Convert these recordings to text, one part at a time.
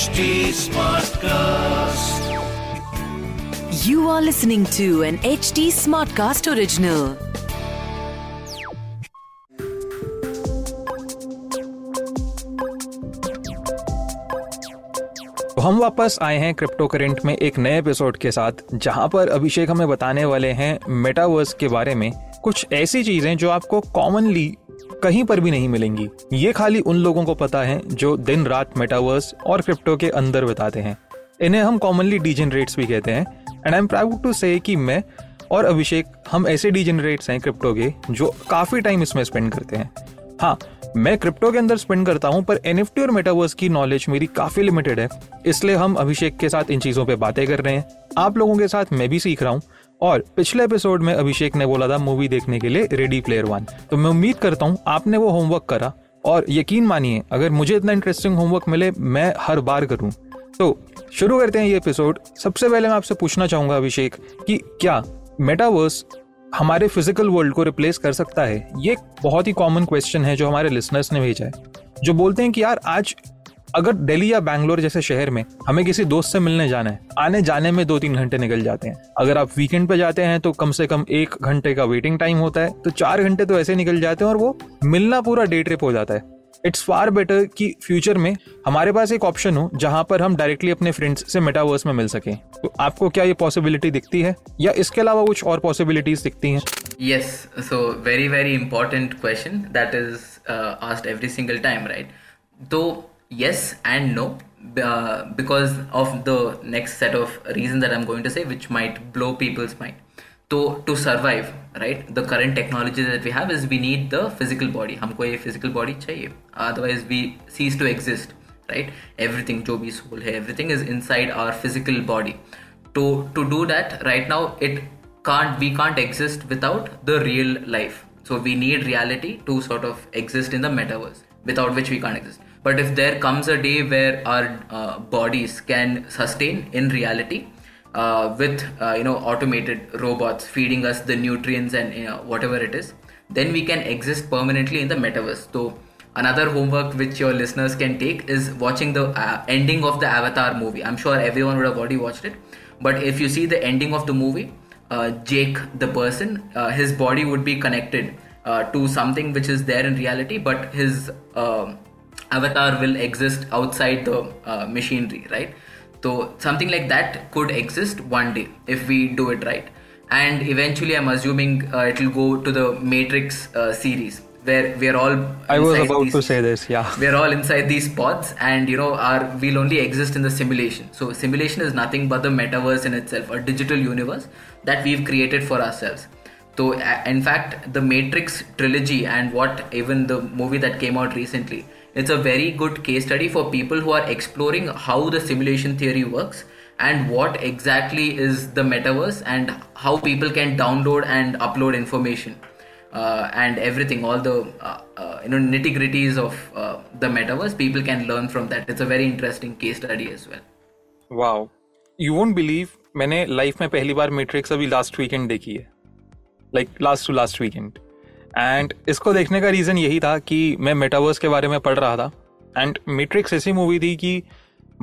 HD Smartcast. You are listening to an HD Smartcast original. तो हम वापस आए हैं क्रिप्टो करेंट में एक नए एपिसोड के साथ, जहां पर अभिषेक हमें बताने वाले हैं मेटावर्स के बारे में कुछ ऐसी चीजें जो आपको कॉमनली कहीं पर भी नहीं मिलेंगी। ये खाली उन लोगों को पता है जो दिन रात मेटावर्स और क्रिप्टो के अंदर बिताते हैं। इन्हें हम कॉमनली डीजेनरेट्स भी कहते हैं। And I am proud to say कि मैं और अभिषेक हम ऐसे डीजेनरेट्स हैं क्रिप्टो के जो काफ़ी टाइम इसमें स्पेंड करते हैं। हाँ, मैं क्रिप्टो के अंदर स्पेंड करता हूँ, पर NFT और मेटावर्स की नॉलेज मेरी काफ़ी लिमिटेड है, इसलिए हम अभिषेक के साथ इन चीज़ों पर बातें कर रहे हैं। आप लोगों के साथ मैं भी सीख रहा हूँ। और पिछले एपिसोड में अभिषेक ने बोला था मूवी देखने के लिए रेडी प्लेयर वन, तो मैं उम्मीद करता हूँ आपने वो होमवर्क करा। और यकीन मानिए, अगर मुझे इतना इंटरेस्टिंग होमवर्क मिले मैं हर बार करूँ। तो शुरू करते हैं ये एपिसोड। सबसे पहले मैं आपसे पूछना चाहूँगा अभिषेक कि क्या मेटावर्स हमारे फिजिकल वर्ल्ड को रिप्लेस कर सकता है? ये बहुत ही कॉमन क्वेश्चन है जो हमारे लिसनर्स ने भेजा है, जो बोलते हैं कि यार आज अगर दिल्ली या बैंगलोर जैसे शहर में हमें किसी दोस्त से मिलने जाना है, आने जाने में 2-3 घंटे निकल जाते हैं। अगर आप वीकेंड पे जाते हैं तो कम से कम 1 घंटे का वेटिंग टाइम होता है, तो 4 घंटे तो ऐसे निकल जाते हैं और वो मिलना पूरा डे ट्रिप हो जाता है। इट्स फार बेटर कि फ्यूचर में हमारे पास एक ऑप्शन हो जहां पर हम डायरेक्टली अपने फ्रेंड्स से मेटावर्स में मिल सकें। तो आपको क्या ये पॉसिबिलिटी दिखती है, या इसके अलावा कुछ और पॉसिबिलिटीज दिखती हैं? Yes, so very very important question that is asked every single time, right? तो yes and no, because of the next set of reasons that I'm going to say, which might blow people's mind. So to survive, right, the current technology that we have is we need the physical body. हमको ये physical body चाहिए, otherwise we cease to exist, right? Everything जो भी soul है, everything is inside our physical body. To do that right now, we can't exist without the real life. So we need reality to sort of exist in the metaverse, without which we can't exist. But if there comes a day where our bodies can sustain in reality with automated robots feeding us the nutrients and whatever it is, then we can exist permanently in the metaverse. So another homework which your listeners can take is watching the ending of the Avatar movie. I'm sure everyone would have already watched it, but if you see the ending of the movie, Jake the person, his body would be connected to something which is there in reality, but his avatar will exist outside the machinery, right? So something like that could exist one day if we do it right. And eventually I'm assuming it will go to the Matrix series, where we are all we are all inside these pods, and we'll only exist in the simulation. So simulation is nothing but the metaverse in itself, a digital universe that we've created for ourselves. So in fact, the Matrix trilogy and even the movie that came out recently, it's a very good case study for people who are exploring how the simulation theory works and what exactly is the metaverse and how people can download and upload information and everything, all the nitty-gritties of the metaverse. People can learn from that. It's a very interesting case study as well. Wow, you won't believe, मैंने life में पहली बार Matrix अभी last weekend देखी है, like last weekend. And इसको देखने का रीज़न यही था कि मैं मेटावर्स के बारे में पढ़ रहा था, एंड मैट्रिक्स ऐसी मूवी थी कि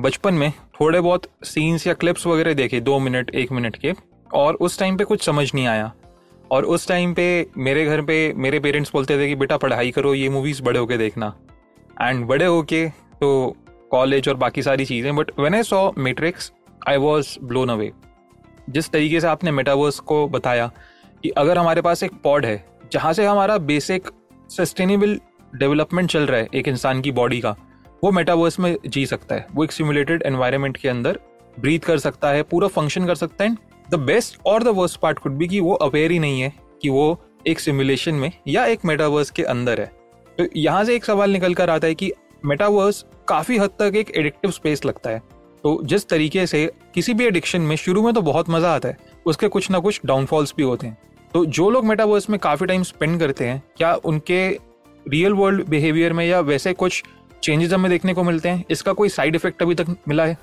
बचपन में थोड़े बहुत सीन्स या क्लिप्स वगैरह देखे 2-1 मिनट के, और उस टाइम पे कुछ समझ नहीं आया। और उस टाइम पे मेरे घर पे मेरे पेरेंट्स बोलते थे कि बेटा पढ़ाई करो, ये मूवीज़ बड़े होके देखना। एंड बड़े होके तो कॉलेज और बाकी सारी चीज़ें, but when I saw Matrix I was blown away. जिस तरीके से आपने मेटावर्स को बताया कि अगर हमारे पास एक पॉड है जहाँ से हमारा बेसिक सस्टेनेबल डेवलपमेंट चल रहा है एक इंसान की बॉडी का, वो मेटावर्स में जी सकता है, वो एक सिमुलेटेड एनवायरनमेंट के अंदर ब्रीथ कर सकता है, पूरा फंक्शन कर सकता है। एंड द बेस्ट और the worst part could be कि वो अवेयर ही नहीं है कि वो एक सिमुलेशन में या एक मेटावर्स के अंदर है। तो यहाँ से एक सवाल निकल कर आता है कि मेटावर्स काफ़ी हद तक एक एडिक्टिव स्पेस लगता है। तो जिस तरीके से किसी भी एडिक्शन में शुरू में तो बहुत मज़ा आता है, उसके कुछ ना कुछ डाउनफॉल्स भी होते हैं। तो जो लोग मेटावर्स में काफ़ी टाइम स्पेंड करते हैं, क्या उनके रियल वर्ल्ड बिहेवियर में या वैसे कुछ चेंजेस हमें देखने को मिलते हैं? इसका कोई साइड इफेक्ट अभी तक मिला है?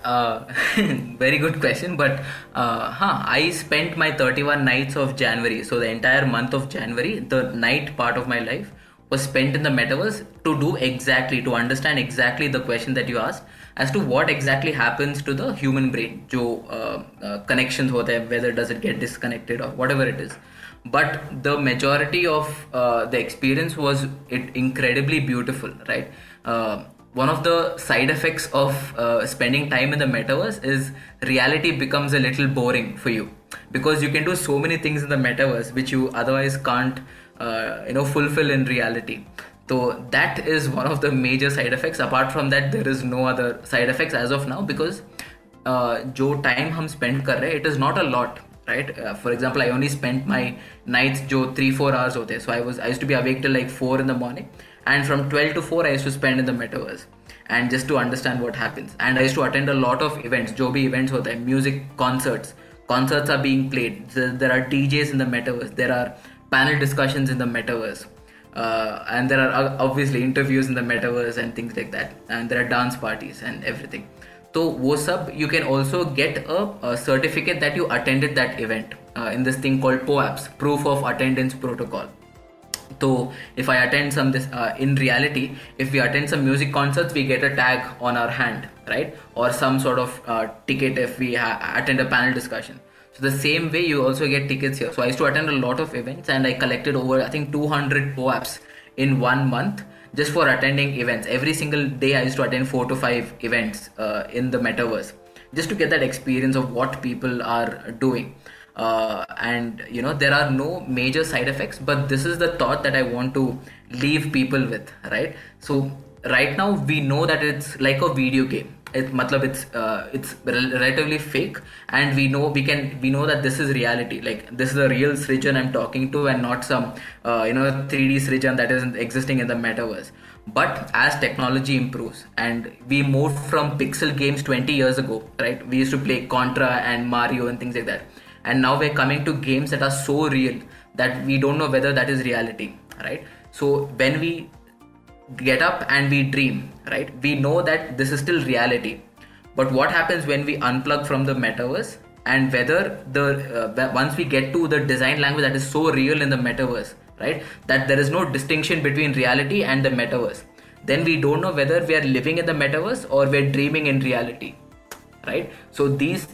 वेरी गुड क्वेश्चन, बट हाँ, I spent my 31 nights of January, so the entire month of January, the night part of my life was spent in the metaverse to understand exactly the question that you asked as to what exactly happens to the human brain, connections hote hai, whether does it get disconnected or whatever it is. But the majority of the experience was incredibly beautiful, right? One of the side effects of spending time in the metaverse is reality becomes a little boring for you, because you can do so many things in the metaverse which you otherwise can't fulfill in reality. So that is one of the major side effects. Apart from that, there is no other side effects as of now, because जो time हम spend कर रहे हैं, it is not a lot, right? For example, I only spent my nights जो 3-4 hours होते हैं, so I used to be awake till like 4 in the morning, and from 12 to 4 I used to spend in the metaverse, and just to understand what happens. And I used to attend a lot of events, जो भी events होते हैं, music concerts are being played, there are DJs in the metaverse, there are panel discussions in the metaverse, and there are obviously interviews in the metaverse and things like that, and there are dance parties and everything. So wo sab, you can also get a certificate that you attended that event in this thing called POAPs, proof of attendance protocol. So if I attend in reality, if we attend some music concerts, we get a tag on our hand, right? Or some sort of ticket if we attend a panel discussion. So the same way you also get tickets here. So I used to attend a lot of events, and I collected over, I think, 200 POAPs in 1 month just for attending events. Every single day I used to attend 4 to 5 events in the metaverse, just to get that experience of what people are doing. And there are no major side effects, but this is the thought that I want to leave people with, right? So right now we know that it's like a video game. It's relatively fake, and we know that this is reality. Like, this is a real Srijan I'm talking to, and not some 3D Srijan that is existing in the metaverse. But as technology improves, and we moved from pixel games 20 years ago, right? We used to play Contra and Mario and things like that. And now we're coming to games that are so real that we don't know whether that is reality, right? So when we get up and we dream, right, we know that this is still reality. But what happens when we unplug from the metaverse, and whether once we get to the design language that is so real in the metaverse, right, that there is no distinction between reality and the metaverse, then we don't know whether we are living in the metaverse or we are dreaming in reality, right? So this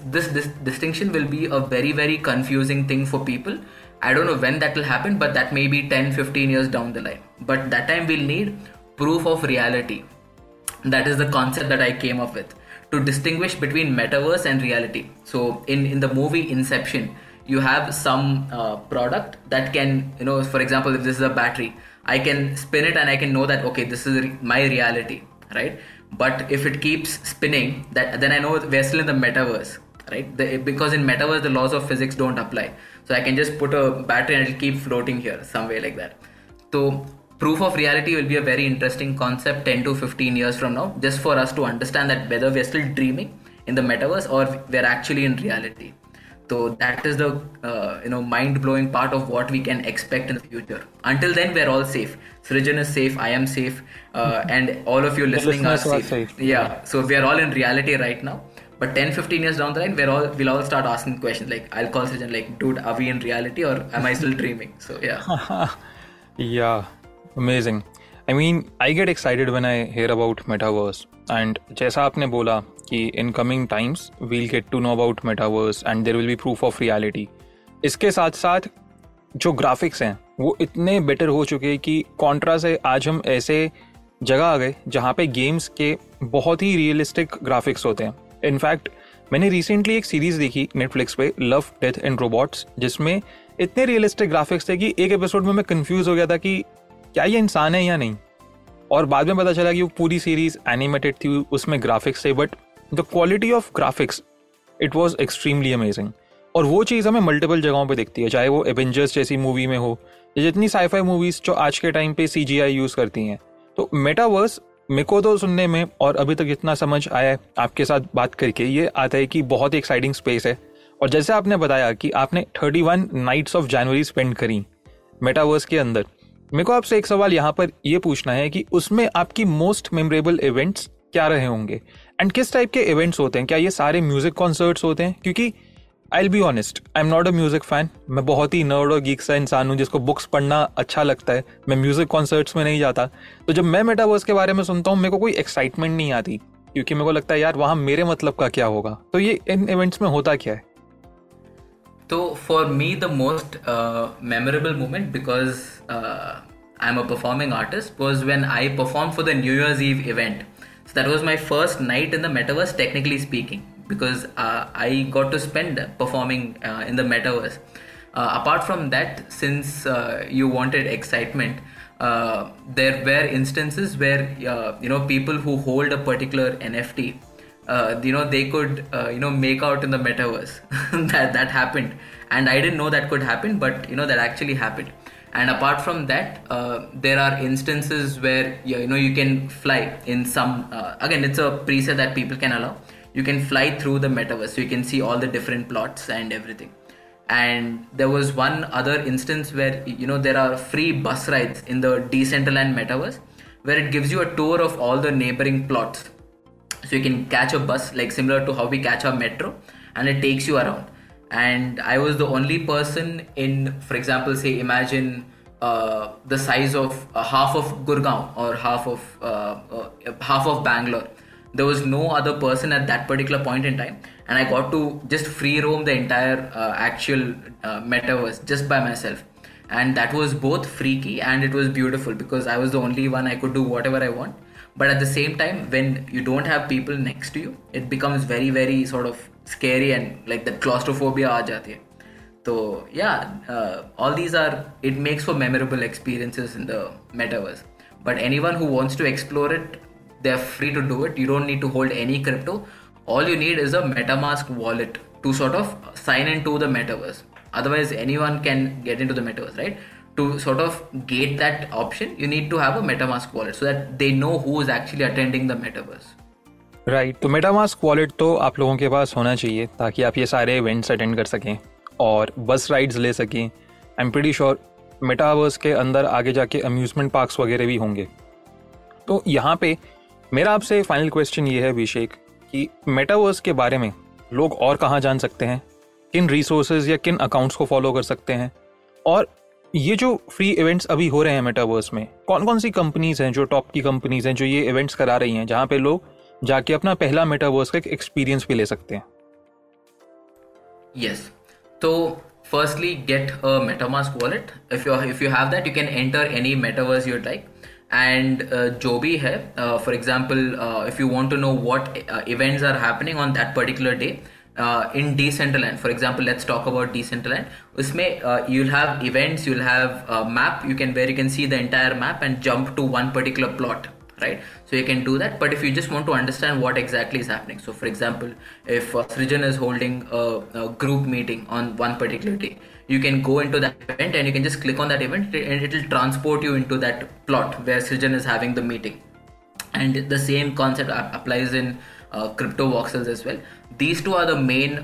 distinction will be a very, very confusing thing for people. I don't know when that will happen, but that may be 10-15 years down the line. But that time we'll need proof of reality. That is the concept that I came up with to distinguish between metaverse and reality. So in the movie Inception, you have some product that can, for example, if this is a battery, I can spin it and I can know that, okay, this is my reality, right? But if it keeps spinning, then I know we're still in the metaverse, right? Because in metaverse, the laws of physics don't apply. So I can just put a battery and it'll keep floating here, some way like that. So proof of reality will be a very interesting concept 10 to 15 years from now, just for us to understand that whether we're still dreaming in the metaverse or we're actually in reality. So that is the mind-blowing part of what we can expect in the future. Until then, we're all safe. Srijan is safe, I am safe, and all of you listening are safe. Yeah, so we're all in reality right now. But 10-15 years down the line, we'll all start asking questions. Like, I'll call Srijan, like, dude, are we in reality or am I still dreaming? So, yeah. Yeah, amazing. I mean, I get excited when I hear about metaverse. And जैसा आपने बोला कि in coming times, we'll get to know about metaverse and there will be proof of reality. इसके साथ साथ जो graphics हैं वो इतने बेटर हो चुके हैं कि कॉन्ट्रा से आज हम ऐसे जगह आ गए जहाँ पे गेम्स के बहुत ही रियलिस्टिक ग्राफिक्स होते हैं. इनफैक्ट मैंने रिसेंटली एक सीरीज देखी नेटफ्लिक्स पे, लव डेथ एंड रोबोट्स, जिसमें इतने रियलिस्टिक ग्राफिक्स थे कि एक एपिसोड में मैं कंफ्यूज हो गया था कि क्या ये इंसान है या नहीं, और बाद में पता चला कि वो पूरी सीरीज एनिमेटेड थी, उसमें ग्राफिक्स थे, but the quality of graphics it was extremely amazing. और वो चीज़ हमें मल्टीपल जगहों पर दिखती है, चाहे वो एवेंजर्स जैसी मूवी में हो, जितनी साईफाई मूवीज जो आज के टाइम पे CGI यूज़ करती हैं. तो मेटावर्स मेरे को तो सुनने में, और अभी तक जितना समझ आया है आपके साथ बात करके, ये आता है कि बहुत ही एक्साइटिंग स्पेस है. और जैसे आपने बताया कि आपने 31 नाइट्स ऑफ जनवरी स्पेंड करी मेटावर्स के अंदर, मेरे को आपसे एक सवाल यहाँ पर ये पूछना है कि उसमें आपकी मोस्ट मेमोरेबल इवेंट्स क्या रहे होंगे, एंड किस टाइप के इवेंट्स होते हैं? क्या ये सारे म्यूजिक कॉन्सर्ट्स होते हैं? क्योंकि I'll be honest, I'm not a music fan. मैं बहुत ही nerd और geek सा इंसान हूँ जिसको बुक्स पढ़ना अच्छा लगता है. मैं म्यूजिक कॉन्सर्ट्स में नहीं जाता. तो जब मैं मेटावर्स के बारे में सुनता हूँ मेरे को कोई एक्साइटमेंट नहीं आती, क्योंकि मेरे को लगता है यार वहाँ मेरे मतलब का क्या होगा. तो ये इन इवेंट्स में होता क्या है? तो for me the most memorable moment, because I am a performing artist, was when I perform for the new year's eve event. So that was my first night in the metaverse, technically speaking, because I got to spend performing in the metaverse. Apart from that, since you wanted excitement, there were instances where people who hold a particular NFT, they could make out in the metaverse. that happened, and I didn't know that could happen, but that actually happened. And apart from that, there are instances where you can fly in some. Again, it's a preset that people can allow. You can fly through the metaverse, so you can see all the different plots and everything. And there was one other instance where there are free bus rides in the Decentraland metaverse, where it gives you a tour of all the neighboring plots. So you can catch a bus, like similar to how we catch our metro, and it takes you around. And I was the only person in, for example, say imagine the size of half of Gurgaon or half of Bangalore. There was no other person at that particular point in time, and I got to just free roam the entire actual metaverse just by myself. And that was both freaky and it was beautiful, because I was the only one. I could do whatever I want, but at the same time, when you don't have people next to you, it becomes very, very sort of scary, and like that claustrophobia aa jati hai. So yeah, all these are, it makes for memorable experiences in the metaverse. But anyone who wants to explore it, they're free to do it. You don't need to hold any crypto. All you need is a MetaMask wallet to sort of sign into the metaverse. Otherwise, anyone can get into the metaverse, right? To sort of gate that option, you need to have a MetaMask wallet so that they know who is actually attending the metaverse. Right. तो MetaMask wallet तो आप लोगों के पास होना चाहिए ताकि आप ये सारे events attend कर सकें और bus rides ले सकें. I'm pretty sure metaverse के अंदर आगे जाके amusement parks वगैरह भी होंगे. तो यहाँ पे मेरा आपसे फाइनल क्वेश्चन ये है अभिषेक कि मेटावर्स के बारे में लोग और कहाँ जान सकते हैं, किन रिसोर्सेज या किन अकाउंट्स को फॉलो कर सकते हैं, और ये जो फ्री इवेंट्स अभी हो रहे हैं मेटावर्स में कौन कौन सी कंपनीज हैं, जो टॉप की कंपनीज हैं जो ये इवेंट्स करा रही हैं, जहाँ पे लोग जाके अपना पहला मेटावर्स का एक एक्सपीरियंस भी ले सकते हैं? यस, तो firstly get a MetaMask wallet. If you have that you can enter any metaverse you like. And जो भी है, for example, if you want to know what events are happening on that particular day in Decentraland, for example, let's talk about Decentraland. उसमें you'll have events, you'll have a map, where you can see the entire map and jump to one particular plot, right? So you can do that. But if you just want to understand what exactly is happening, so for example, if Srijan is holding a group meeting on one particular day, you can go into that event and you can just click on that event and it will transport you into that plot where Srijan is having the meeting. And the same concept applies in Crypto Voxels as well. These two are the main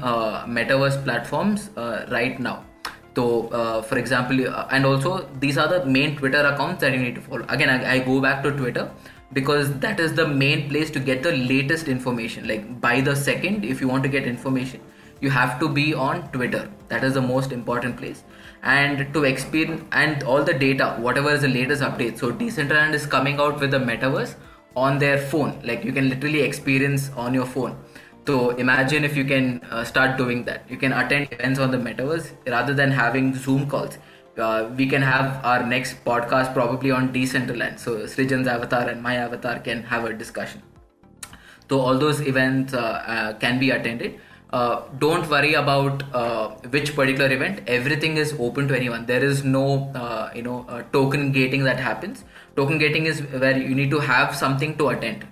metaverse platforms right now. So for example, and also these are the main Twitter accounts that you need to follow. Again, I go back to Twitter because that is the main place to get the latest information. Like by the second, if you want to get information, you have to be on Twitter. That is the most important place. And to experience and all the data, whatever is the latest update. So Decentraland is coming out with the metaverse on their phone. Like you can literally experience on your phone. So imagine if you can start doing that. You can attend events on the metaverse rather than having Zoom calls. We can have our next podcast probably on Decentraland. So Srijan's avatar and my avatar can have a discussion. So all those events can be attended. Don't worry about which particular event. Everything is open to anyone. There is no token gating that happens. Token gating is where you need to have something to attend.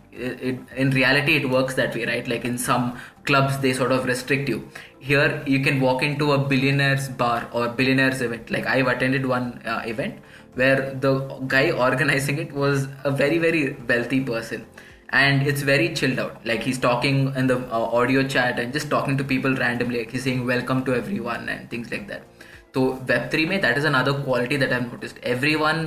In reality, it works that way, right? Like in some clubs, they sort of restrict you. Here, you can walk into a billionaire's bar or billionaire's event. Like I've attended one event where the guy organizing it was a very, very wealthy person. And it's very chilled out. Like he's talking in the audio chat and just talking to people randomly. Like he's saying welcome to everyone and things like that. So Web3 mein, that is another quality that I've noticed. Everyone,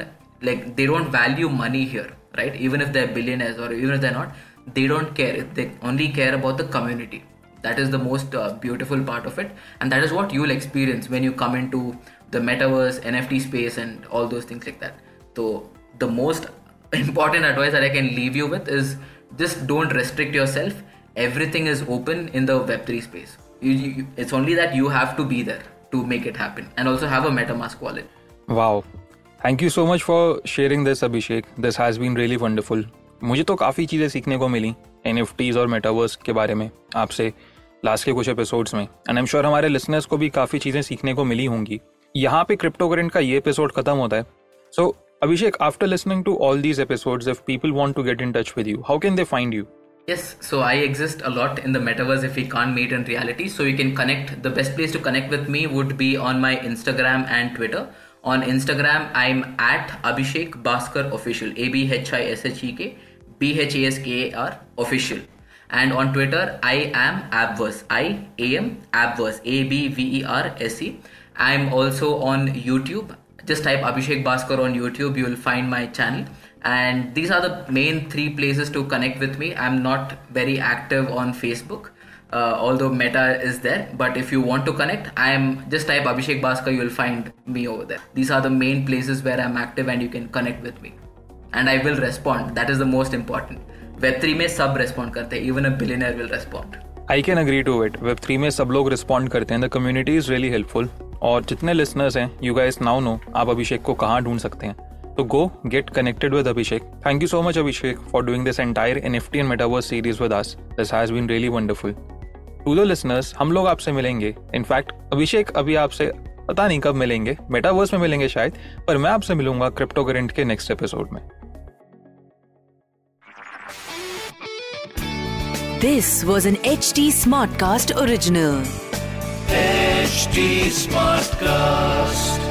like they don't value money here, right? Even if they're billionaires or even if they're not, they don't care. They only care about the community. That is the most beautiful part of it, and that is what you'll experience when you come into the metaverse, NFT space and all those things like that. So the most important advice that I can leave you with is just don't restrict yourself. Everything is open in the Web3 space. It's only that you have to be there to make it happen, and also have a MetaMask wallet. Wow. Thank you so much for sharing this, Abhishek. This has been really wonderful. मुझे तो काफ़ी चीज़ें सीखने को मिली NFTs और metaverse के बारे में आपसे लास्ट के कुछ एपिसोड्स में, एंड आई एम श्योर हमारे लिसनर्स को भी काफ़ी चीज़ें सीखने को मिली होंगी. यहाँ पे क्रिप्टो करेंट का ये एपिसोड खत्म होता है. सो Abhishek, after listening to all these episodes, if people want to get in touch with you, how can they find you? Yes, so I exist a lot in the metaverse if we can't meet in reality. So you can connect. The best place to connect with me would be on my Instagram and Twitter. On Instagram, I'm at Abhishek Baskar Official, ABHISHEK BHASKAR Official. And on Twitter, I am Abverse, I am Abverse, ABVERSE. I'm also on YouTube. Just type Abhishek Baskar on YouTube, you will find my channel. And these are the main three places to connect with me. I'm not very active on Facebook, although Meta is there. But if you want to connect, just type Abhishek Baskar, you will find me over there. These are the main places where I'm active and you can connect with me. And I will respond. That is the most important. Web3 mein sab respond karte hai. Even a billionaire will respond. I can agree to it. Web3 mein sab log respond karte hain. The community is really helpful. और जितने listeners हैं, you guys now no आप अभिषेक को कहाँ ढूंढ सकते हैं. तो go get connected with Abhishek. Thank you so much Abhishek for doing this entire NFT and metaverse series with us. This has been really wonderful. To the listeners, हम लोग आपसे मिलेंगे. इनफैक्ट अभिषेक अभी आपसे पता नहीं कब मिलेंगे, मेटावर्स में मिलेंगे शायद, पर मैं आपसे मिलूंगा क्रिप्टो करेंट के नेक्स्ट एपिसोड में. This was an HD Smartcast original. HD Smartcast.